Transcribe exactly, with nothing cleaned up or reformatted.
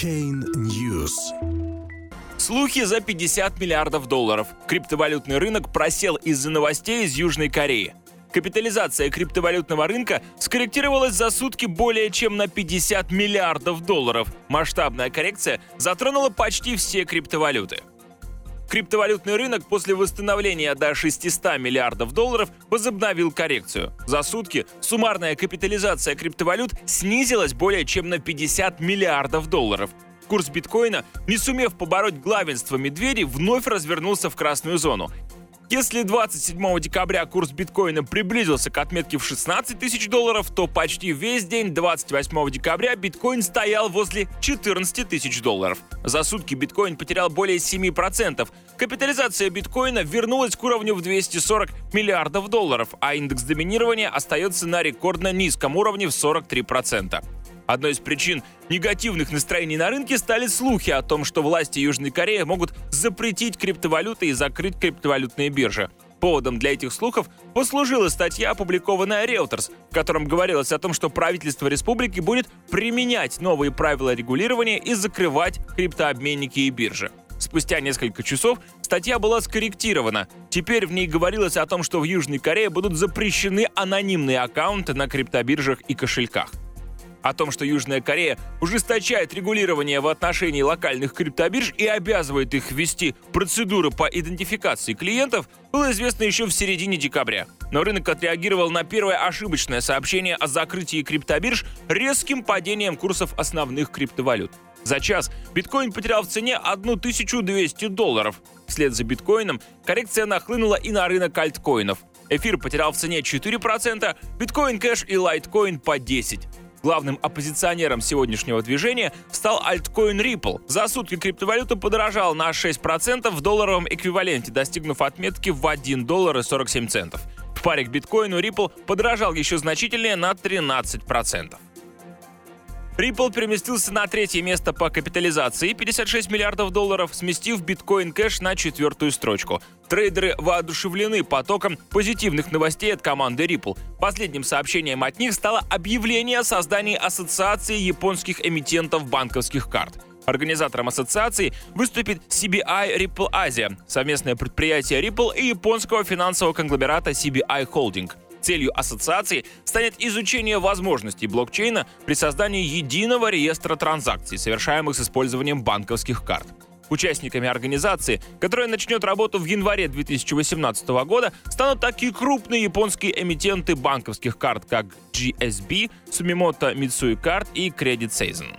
Chain News. Слухи за пятьдесят миллиардов долларов. Криптовалютный рынок просел из-за новостей из Южной Кореи. Капитализация криптовалютного рынка скорректировалась за сутки более чем на пятьдесят миллиардов долларов. Масштабная коррекция затронула почти все криптовалюты. Криптовалютный рынок после восстановления до шестьсот миллиардов долларов возобновил коррекцию. За сутки суммарная капитализация криптовалют снизилась более чем на пятьдесят миллиардов долларов. Курс биткоина, не сумев побороть главенство медведей, вновь развернулся в красную зону. Если двадцать седьмого декабря курс биткоина приблизился к отметке в шестнадцать тысяч долларов, то почти весь день двадцать восьмого декабря биткоин стоял возле четырнадцати тысяч долларов. За сутки биткоин потерял более семи процентов. Капитализация биткоина вернулась к уровню в двести сорок миллиардов долларов, а индекс доминирования остается на рекордно низком уровне в сорок три процента. Одной из причин негативных настроений на рынке стали слухи о том, что власти Южной Кореи могут запретить криптовалюты и закрыть криптовалютные биржи. Поводом для этих слухов послужила статья, опубликованная Reuters, в котором говорилось о том, что правительство республики будет применять новые правила регулирования и закрывать криптообменники и биржи. Спустя несколько часов статья была скорректирована. Теперь в ней говорилось о том, что в Южной Корее будут запрещены анонимные аккаунты на криптобиржах и кошельках. О том, что Южная Корея ужесточает регулирование в отношении локальных криптобирж и обязывает их ввести процедуры по идентификации клиентов, было известно еще в середине декабря. Но рынок отреагировал на первое ошибочное сообщение о закрытии криптобирж резким падением курсов основных криптовалют. За час биткоин потерял в цене тысячу двести долларов. Вслед за биткоином коррекция нахлынула и на рынок альткоинов. Эфир потерял в цене четыре процента, биткоин кэш и лайткоин по десять процентов. Главным оппозиционером сегодняшнего движения стал альткоин Ripple. За сутки криптовалюта подорожала на шесть процентов в долларовом эквиваленте, достигнув отметки в один доллар и сорок семь центов. В паре к биткоину Ripple подорожал еще значительнее на тринадцать процентов. Ripple переместился на третье место по капитализации, пятьдесят шесть миллиардов долларов, сместив биткоин кэш на четвертую строчку. Трейдеры воодушевлены потоком позитивных новостей от команды Ripple. Последним сообщением от них стало объявление о создании ассоциации японских эмитентов банковских карт. Организатором ассоциации выступит си би ай Ripple Asia, совместное предприятие Ripple и японского финансового конгломерата си би ай Holding. Целью ассоциации станет изучение возможностей блокчейна при создании единого реестра транзакций, совершаемых с использованием банковских карт. Участниками организации, которая начнет работу в январе две тысячи восемнадцатого года, станут такие крупные японские эмитенты банковских карт, как джей си би, Sumimoto Mitsui Card и Credit Saison.